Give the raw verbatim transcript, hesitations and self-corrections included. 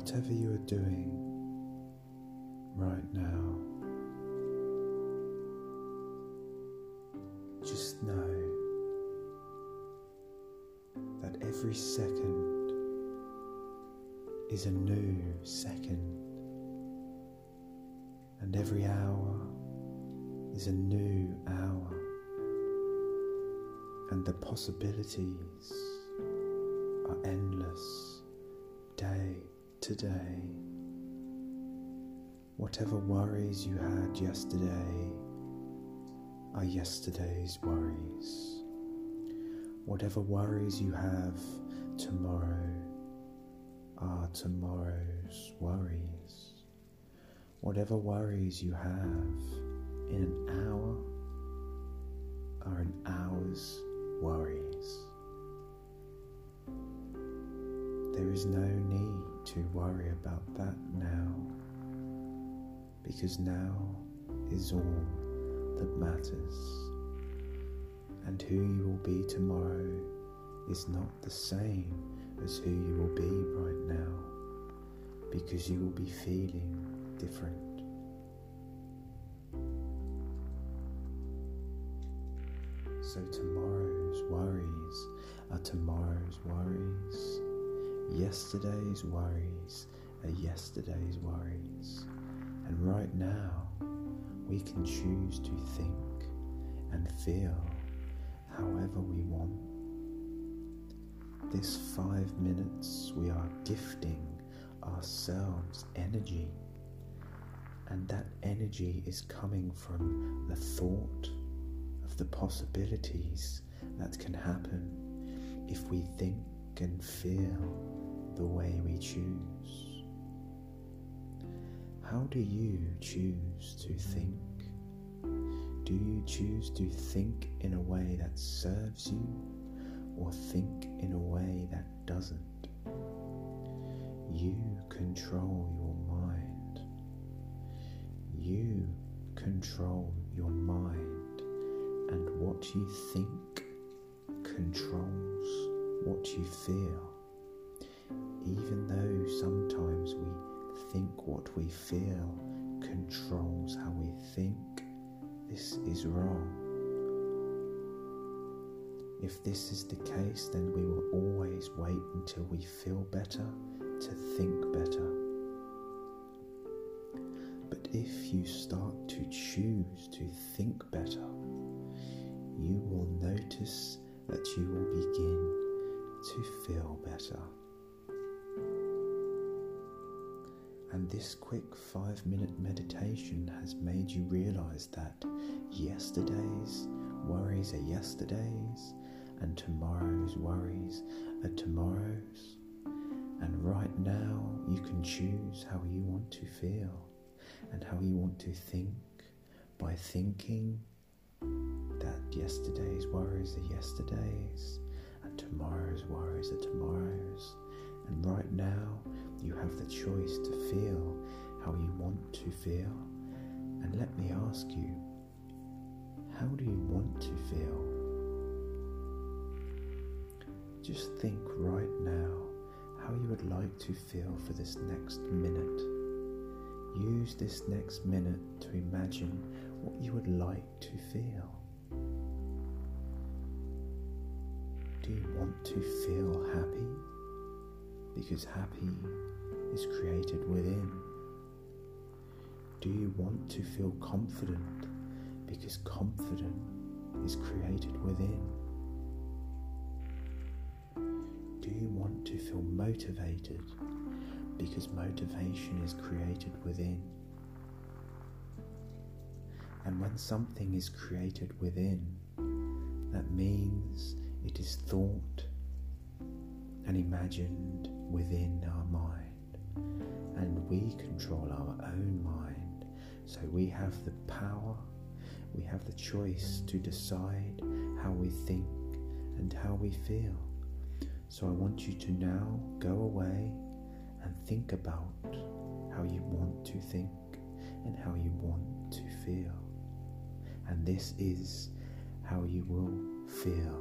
whatever you are doing right now. Just know that every second is a new second, and every hour is a new hour, and the possibilities are endless day to day. Whatever worries you had yesterday are yesterday's worries. Whatever worries you have tomorrow are tomorrow's worries. Whatever worries you have in an hour are an hour's worries. There is no need to worry about that now, because now is all that matters, and who you will be tomorrow is not the same as who you will be right now, because you will be feeling different. So tomorrow's worries are tomorrow's worries, yesterday's worries are yesterday's worries, and right now we can choose to think and feel however we want. This five minutes we are gifting ourselves energy, and that energy is coming from the thought of the possibilities that can happen if we think and feel the way we choose. How do you choose to think? Do you choose to think in a way that serves you, or think in a way that doesn't? You control your mind. You control your mind, and what you think controls what you feel. Even though sometimes we think what we feel controls how we think, this is wrong. If this is the case, then we will always wait until we feel better to think better. But if you start to choose to think better, you will notice that you will begin to feel better. And this quick five minute meditation has made you realize that yesterday's worries are yesterday's, and tomorrow's worries are tomorrow's, and right now you can choose how you want to feel and how you want to think by thinking that yesterday's worries are yesterday's, and tomorrow's worries are tomorrow's, and right now you have the choice to feel how you want to feel. And let me ask you, how do you want to feel? Just think right now how you would like to feel for this next minute. Use this next minute to imagine what you would like to feel. Do you want to feel happy? Because happy is created within. Do you want to feel confident? Because confident is created within. Do you want to feel motivated? Because motivation is created within. And when something is created within, that means it is thought and imagined within our mind, and we control our own mind, so we have the power, we have the choice to decide how we think and how we feel. So I want you to now go away and think about how you want to think and how you want to feel, and this is how you will feel.